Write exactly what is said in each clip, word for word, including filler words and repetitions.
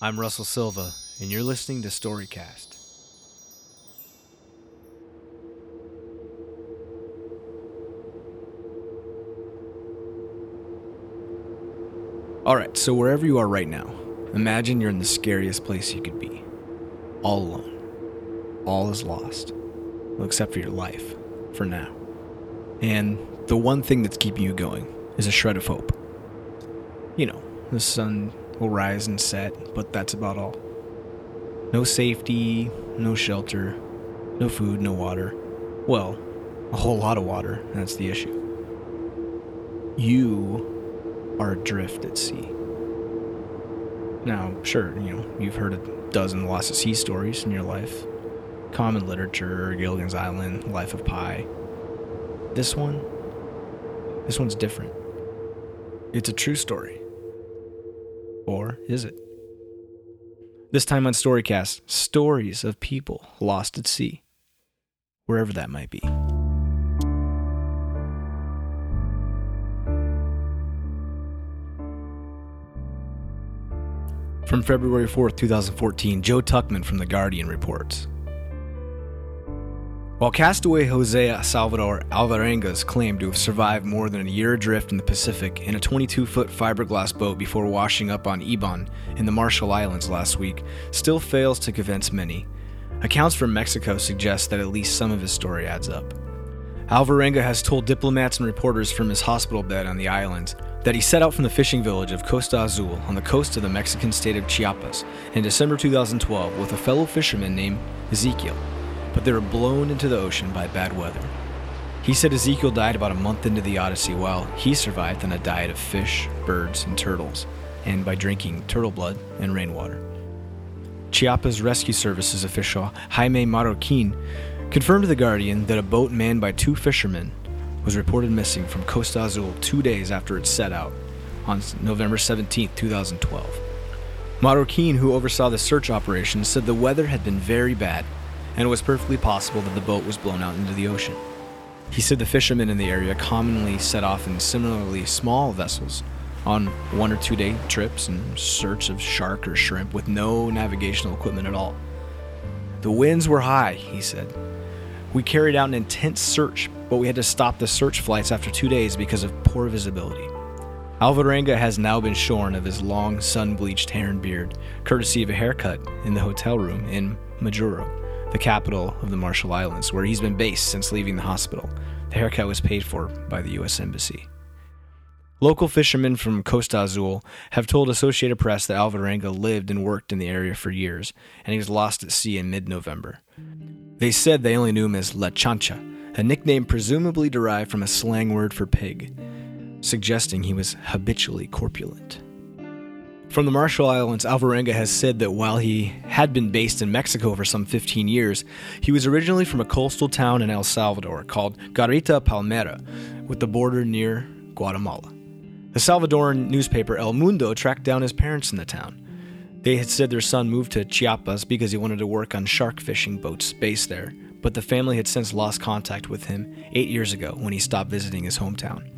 I'm Russell Silva, and you're listening to Storycast. Alright, so wherever you are right now, imagine you're in the scariest place you could be. All alone. All is lost. Well, except for your life. For now. And the one thing that's keeping you going is a shred of hope. You know, the sun will rise and set, but that's about all. No safety, no shelter, no food, no water. Well, a whole lot of water, and that's the issue. You are adrift at sea. Now, sure, you know, you've heard a dozen lost at sea stories in your life. Common literature, Gilligan's Island, Life of Pi. This one, this one's different. It's a true story. Or is it? This time on Storycast, stories of people lost at sea, wherever that might be. From February fourth, twenty fourteen, Joe Tuckman from The Guardian reports. While castaway Jose Salvador Alvarenga is claimed to have survived more than a year adrift in the Pacific in a twenty-two-foot fiberglass boat before washing up on Ebon in the Marshall Islands last week, still fails to convince many. Accounts from Mexico suggest that at least some of his story adds up. Alvarenga has told diplomats and reporters from his hospital bed on the islands that he set out from the fishing village of Costa Azul on the coast of the Mexican state of Chiapas in December two thousand twelve with a fellow fisherman named Ezekiel, but they were blown into the ocean by bad weather. He said Ezekiel died about a month into the odyssey, while he survived on a diet of fish, birds, and turtles, and by drinking turtle blood and rainwater. Chiapas Rescue Services official Jaime Marroquín confirmed to The Guardian that a boat manned by two fishermen was reported missing from Costa Azul two days after it set out on November seventeenth, twenty twelve. Marroquín, who oversaw the search operation, said the weather had been very bad, and it was perfectly possible that the boat was blown out into the ocean. He said the fishermen in the area commonly set off in similarly small vessels on one or two day trips in search of shark or shrimp with no navigational equipment at all. The winds were high, he said. We carried out an intense search, but we had to stop the search flights after two days because of poor visibility. Alvarenga has now been shorn of his long sun-bleached hair and beard, courtesy of a haircut in the hotel room in Majuro, the capital of the Marshall Islands, where he's been based since leaving the hospital. The haircut was paid for by the U S Embassy. Local fishermen from Costa Azul have told Associated Press that Alvarenga lived and worked in the area for years, and he was lost at sea in mid-November. They said they only knew him as La Chancha, a nickname presumably derived from a slang word for pig, suggesting he was habitually corpulent. From the Marshall Islands, Alvarenga has said that while he had been based in Mexico for some fifteen years, he was originally from a coastal town in El Salvador called Garita Palmera, with the border near Guatemala. The Salvadoran newspaper El Mundo tracked down his parents in the town. They had said their son moved to Chiapas because he wanted to work on shark fishing boats based there, but the family had since lost contact with him eight years ago when he stopped visiting his hometown.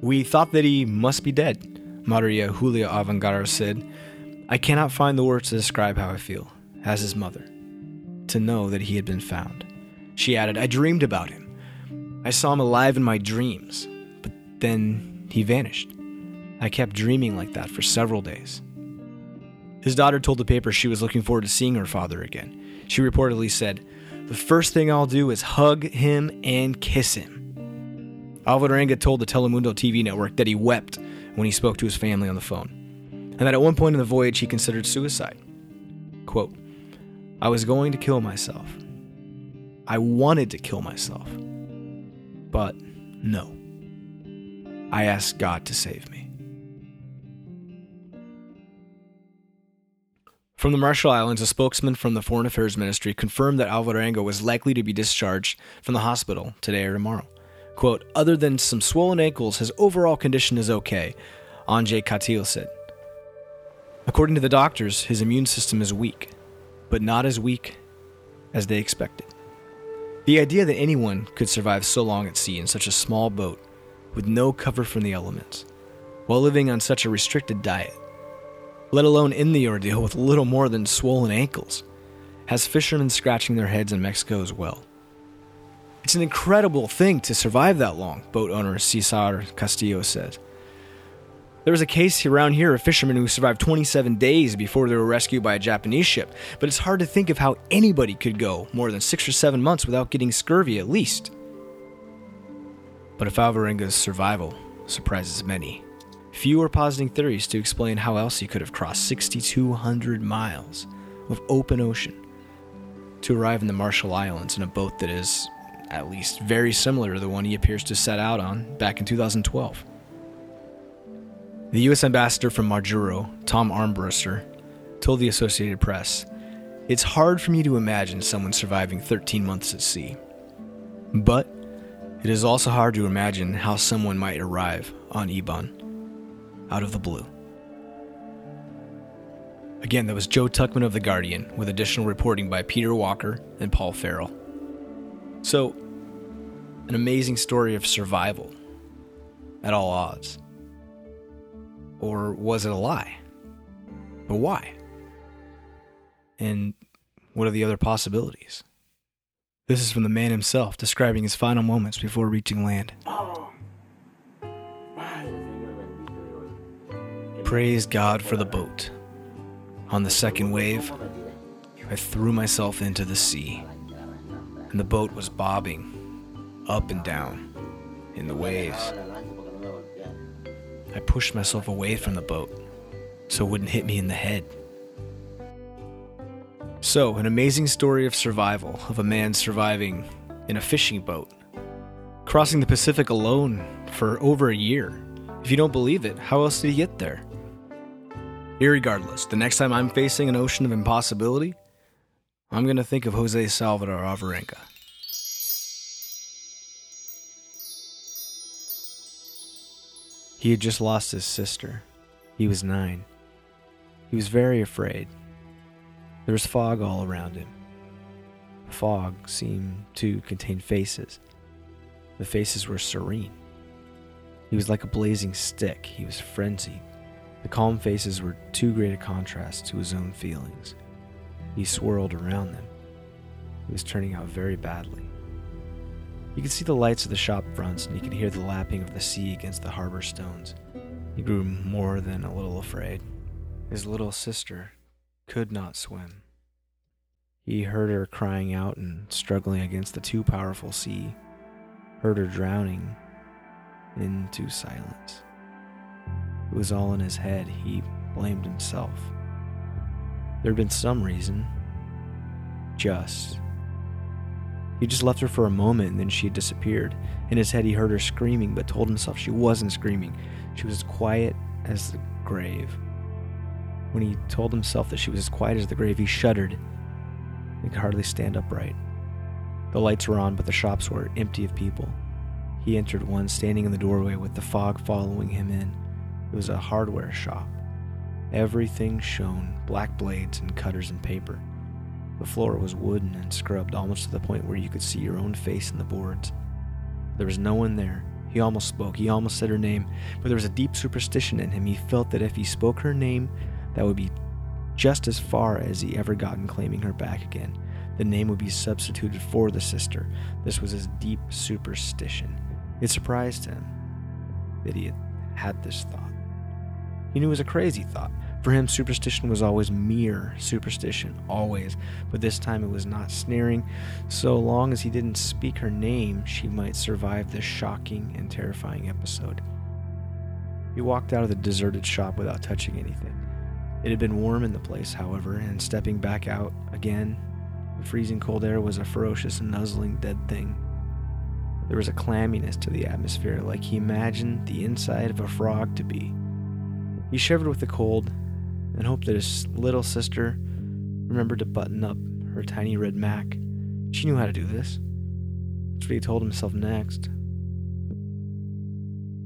We thought that he must be dead, Maria Julia Alvarenga said. I cannot find the words to describe how I feel, as his mother, to know that he had been found. She added, I dreamed about him. I saw him alive in my dreams, but then he vanished. I kept dreaming like that for several days. His daughter told the paper she was looking forward to seeing her father again. She reportedly said, the first thing I'll do is hug him and kiss him. Alvarenga told the Telemundo T V network that he wept when he spoke to his family on the phone, and that at one point in the voyage he considered suicide. Quote, I was going to kill myself. I wanted to kill myself. But no. I asked God to save me. From the Marshall Islands, a spokesman from the Foreign Affairs Ministry confirmed that Alvarenga was likely to be discharged from the hospital today or tomorrow. Quote, other than some swollen ankles, his overall condition is okay, Andrzej Katil said. According to the doctors, his immune system is weak, but not as weak as they expected. The idea that anyone could survive so long at sea in such a small boat with no cover from the elements, while living on such a restricted diet, let alone in the ordeal with little more than swollen ankles, has fishermen scratching their heads in Mexico as well. It's an incredible thing to survive that long, boat owner Cesar Castillo says. There was a case around here of fishermen who survived twenty-seven days before they were rescued by a Japanese ship, but it's hard to think of how anybody could go more than six or seven months without getting scurvy at least. But if Alvarenga's survival surprises many, few are positing theories to explain how else he could have crossed six thousand two hundred miles of open ocean to arrive in the Marshall Islands in a boat that is, at least, very similar to the one he appears to set out on back in two thousand twelve. The U S ambassador from Majuro, Tom Armbruster, told the Associated Press, "It's hard for me to imagine someone surviving thirteen months at sea. But it is also hard to imagine how someone might arrive on Ebon out of the blue." Again, that was Joe Tuckman of The Guardian, with additional reporting by Peter Walker and Paul Farrell. So, an amazing story of survival at all odds. Or was it a lie? But why? And what are the other possibilities? This is from the man himself, describing his final moments before reaching land. Oh. Praise God for the boat. On the second wave, I threw myself into the sea, and the boat was bobbing up and down in the waves. I pushed myself away from the boat so it wouldn't hit me in the head. So, an amazing story of survival, of a man surviving in a fishing boat, crossing the Pacific alone for over a year. If you don't believe it, how else did he get there? Irregardless, the next time I'm facing an ocean of impossibility, I'm going to think of Jose Salvador Alvarenga. He had just lost his sister. He was nine. He was very afraid. There was fog all around him. The fog seemed to contain faces. The faces were serene. He was like a blazing stick. He was frenzied. The calm faces were too great a contrast to his own feelings. He swirled around them. He was turning out very badly. He could see the lights of the shop fronts, and he could hear the lapping of the sea against the harbor stones. He grew more than a little afraid. His little sister could not swim. He heard her crying out and struggling against the too powerful sea, heard her drowning into silence. It was all in his head. He blamed himself. There had been some reason. Just. He just left her for a moment, and then she had disappeared. In his head, he heard her screaming, but told himself she wasn't screaming. She was as quiet as the grave. When he told himself that she was as quiet as the grave, he shuddered. He could hardly stand upright. The lights were on, but the shops were empty of people. He entered one, standing in the doorway with the fog following him in. It was a hardware shop. Everything shone, black blades and cutters and paper. The floor was wooden and scrubbed almost to the point where you could see your own face in the boards. There was no one there. He almost spoke. He almost said her name. But there was a deep superstition in him. He felt that if he spoke her name, that would be just as far as he ever got in claiming her back again. The name would be substituted for the sister. This was his deep superstition. It surprised him that he had had this thought. He knew it was a crazy thought. For him, superstition was always mere superstition, always. But this time it was not sneering. So long as he didn't speak her name, she might survive this shocking and terrifying episode. He walked out of the deserted shop without touching anything. It had been warm in the place, however, and stepping back out again, the freezing cold air was a ferocious and nuzzling dead thing. There was a clamminess to the atmosphere, like he imagined the inside of a frog to be. He shivered with the cold and hoped that his little sister remembered to button up her tiny red mac. She knew how to do this. That's what he told himself next.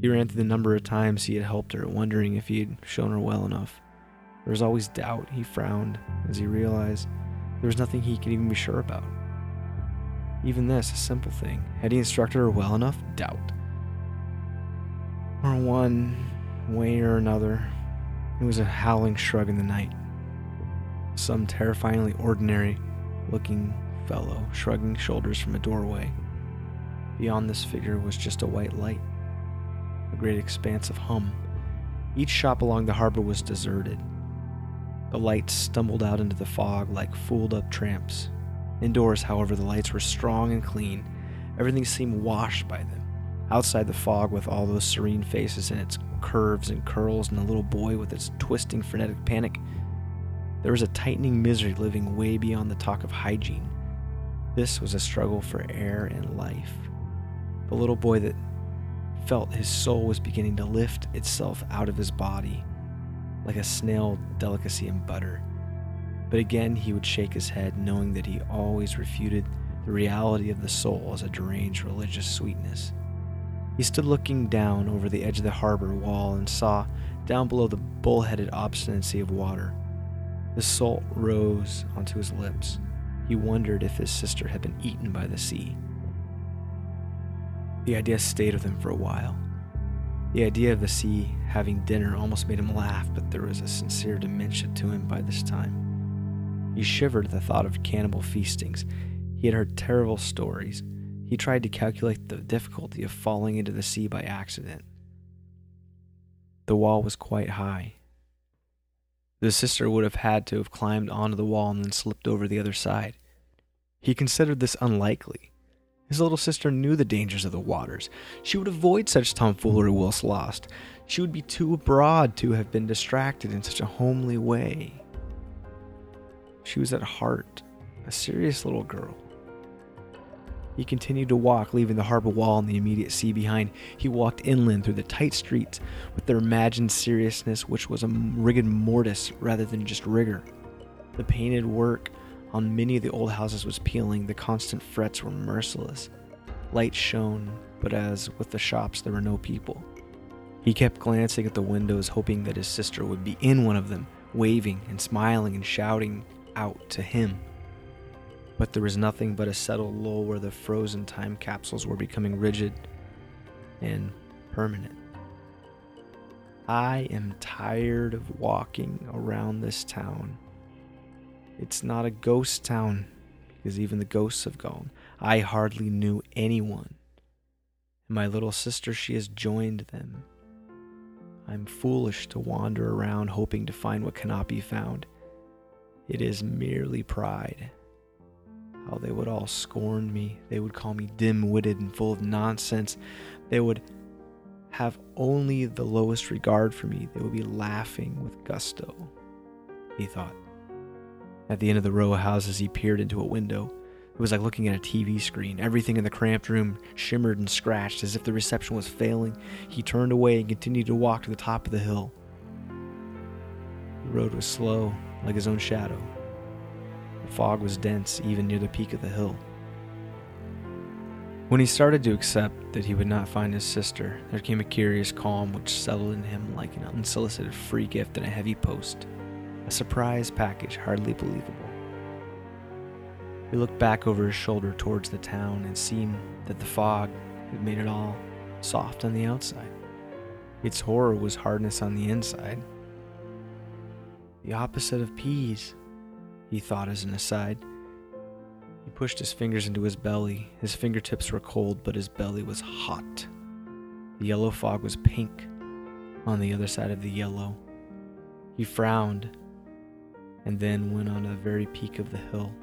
He ran through the number of times he had helped her, wondering if he had shown her well enough. There was always doubt. He frowned as he realized there was nothing he could even be sure about. Even this, a simple thing. Had he instructed her well enough? Doubt. Or one way or another, It was a howling shrug in the night. Some terrifyingly ordinary-looking fellow shrugging shoulders from a doorway. Beyond this figure was just a white light, a great expanse of hum. Each shop along the harbor was deserted. The lights stumbled out into the fog like fooled-up tramps. Indoors, however, the lights were strong and clean. Everything seemed washed by them. Outside the fog, with all those serene faces and its curves and curls and the little boy with its twisting, frenetic panic, there was a tightening misery living way beyond the talk of hygiene. This was a struggle for air and life. The little boy that felt his soul was beginning to lift itself out of his body, like a snail delicacy in butter. But again, he would shake his head, knowing that he always refuted the reality of the soul as a deranged religious sweetness. He stood looking down over the edge of the harbor wall and saw, down below, the bullheaded obstinacy of water. The salt rose onto his lips. He wondered if his sister had been eaten by the sea. The idea stayed with him for a while. The idea of the sea having dinner almost made him laugh, but there was a sincere dementia to him by this time. He shivered at the thought of cannibal feastings. He had heard terrible stories. He tried to calculate the difficulty of falling into the sea by accident. The wall was quite high. The sister would have had to have climbed onto the wall and then slipped over the other side. He considered this unlikely. His little sister knew the dangers of the waters. She would avoid such tomfoolery whilst lost. She would be too abroad to have been distracted in such a homely way. She was at heart a serious little girl. He continued to walk, leaving the harbor wall and the immediate sea behind. He walked inland through the tight streets with their imagined seriousness, which was a rigor mortis rather than just rigor. The painted work on many of the old houses was peeling. The constant frets were merciless. Lights shone, but as with the shops, there were no people. He kept glancing at the windows, hoping that his sister would be in one of them, waving and smiling and shouting out to him. But there was nothing but a settled lull where the frozen time capsules were becoming rigid and permanent. I am tired of walking around this town. It's not a ghost town, because even the ghosts have gone. I hardly knew anyone. And my little sister, she has joined them. I'm foolish to wander around hoping to find what cannot be found. It is merely pride. How they would all scorn me. They would call me dim-witted and full of nonsense. They would have only the lowest regard for me. They would be laughing with gusto, he thought. At the end of the row of houses, he peered into a window. It was like looking at a T V screen. Everything in the cramped room shimmered and scratched as if the reception was failing. He turned away and continued to walk to the top of the hill. The road was slow, like his own shadow. The fog was dense, even near the peak of the hill. When he started to accept that he would not find his sister, there came a curious calm which settled in him like an unsolicited free gift in a heavy post, a surprise package hardly believable. He looked back over his shoulder towards the town, and seemed that the fog had made it all soft on the outside. Its horror was hardness on the inside. The opposite of peas, he thought as an aside. He pushed his fingers into his belly. His fingertips were cold, but his belly was hot. The yellow fog was pink on the other side of the yellow. He frowned and then went on to the very peak of the hill.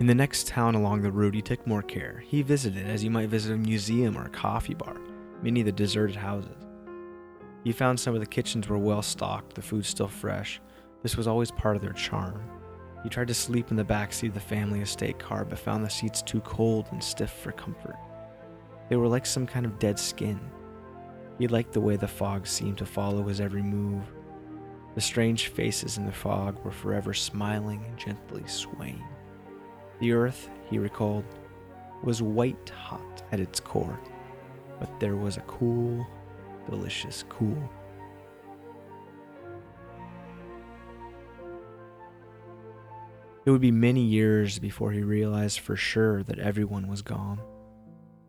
In the next town along the route, he took more care. He visited as you might visit a museum or a coffee bar, many of the deserted houses. He found some of the kitchens were well stocked, the food still fresh. This was always part of their charm. He tried to sleep in the backseat of the family estate car, but found the seats too cold and stiff for comfort. They were like some kind of dead skin. He liked the way the fog seemed to follow his every move. The strange faces in the fog were forever smiling and gently swaying. The earth, he recalled, was white hot at its core, but there was a cool, delicious cool. It would be many years before he realized for sure that everyone was gone.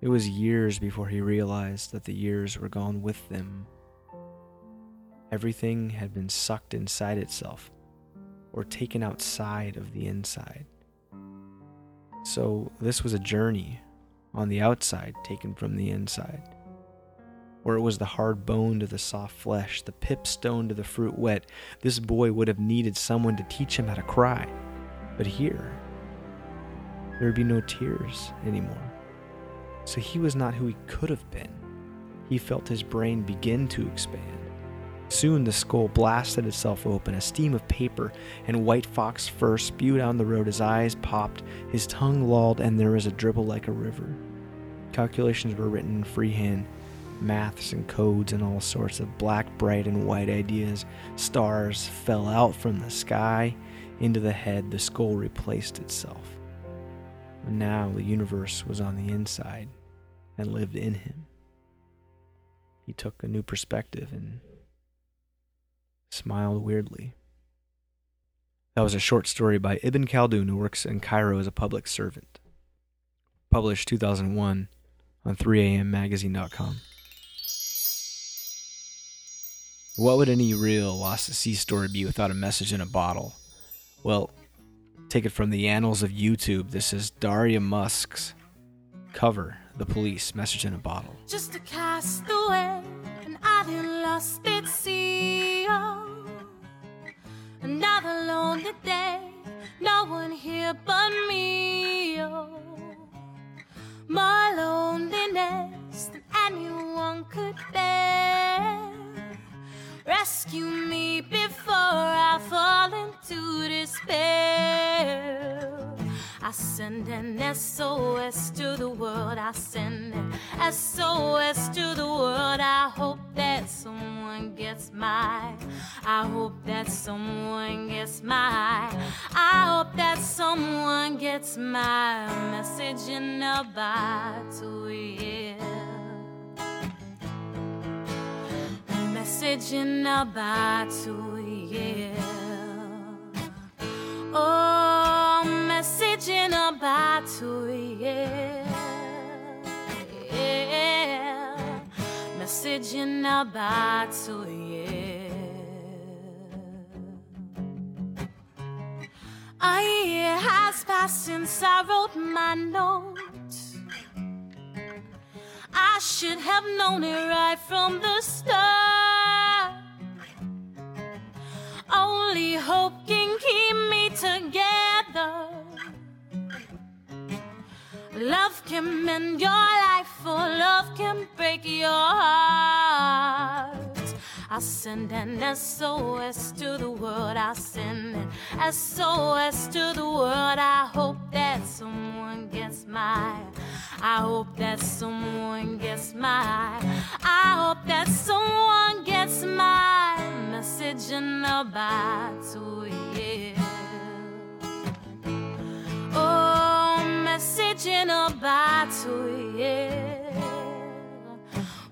It was years before he realized that the years were gone with them. Everything had been sucked inside itself, or taken outside of the inside. So this was a journey on the outside taken from the inside, where it was the hard bone to the soft flesh, the pipstone to the fruit wet. This boy would have needed someone to teach him how to cry, but here, there would be no tears anymore. So he was not who he could have been. He felt his brain begin to expand. Soon the skull blasted itself open, a steam of paper and white fox fur spewed down the road. His eyes popped, his tongue lolled, and there was a dribble like a river. Calculations were written in freehand, maths and codes and all sorts of black, bright, and white ideas. Stars fell out from the sky. Into the head, the skull replaced itself. But now the universe was on the inside and lived in him. He took a new perspective and smiled weirdly. That was a short story by Ibn Khaldun, who works in Cairo as a public servant. Published two thousand one on three A M magazine dot com. What would any real Lost at Sea story be without a message in a bottle? Well, take it from the annals of YouTube. This is Daria Musk's cover, The Police, Message in a Bottle. Just a castaway, and I've been lost at sea. Oh, another lonely day, no one here but me. Oh, more loneliness than anyone could bear. Rescue me before I fall into despair. I send an S O S to the world. I send an S O S to the world. I hope that someone gets my. I hope that someone gets my. I hope that someone gets my message in a bottle, yeah. Message in a bottle, yeah. Oh. Message in a bottle, yeah, yeah. Message in a bottle, yeah. A year has passed since I wrote my note. I should have known it right from the start. Only hope can keep me together. Love can mend your life, or love can break your heart. I send an S O S to the world. I send an S O S to the world. I hope that someone gets my. I hope that someone gets my. I hope that someone gets my message in a bottle, yeah. Oh, message in a bottle, yeah.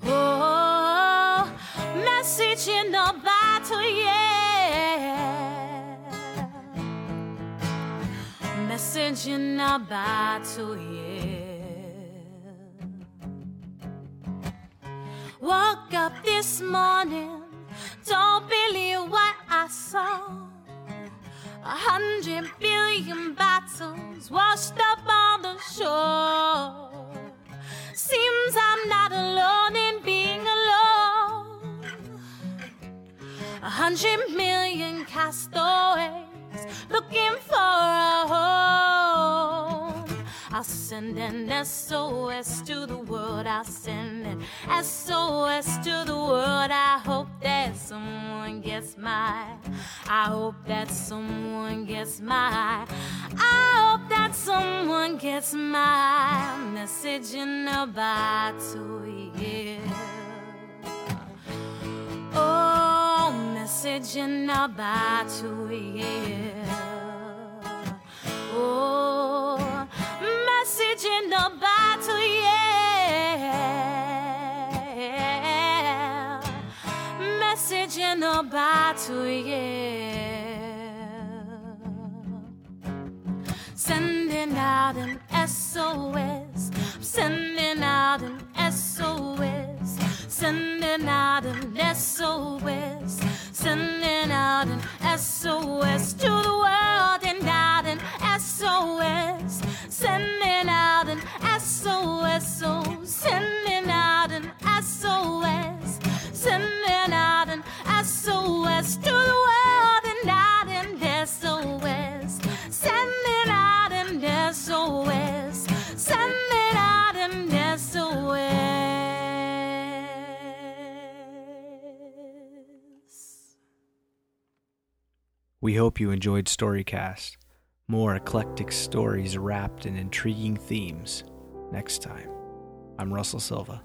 Oh, message in a bottle, yeah. Message in a bottle, yeah. Woke up this morning, don't believe what I saw. A hundred billion battles washed up on the shore. Seems I'm not alone in being alone. A hundred million castaways looking for a home. I send an S O S to the world. I send an S O S to the world. I hope that someone gets my. I hope that someone gets my. I hope that someone gets my message in a bottle, yeah. Oh, message in a bottle, yeah. Oh, message in a bottle, yeah. Message in a bottle, yeah. Sending out an S O S. I'm sending out an S O S. Sending out an S O S. S O S. Send it out an S O S. We hope you enjoyed Storycast. More eclectic stories wrapped in intriguing themes next time. I'm Russell Silva.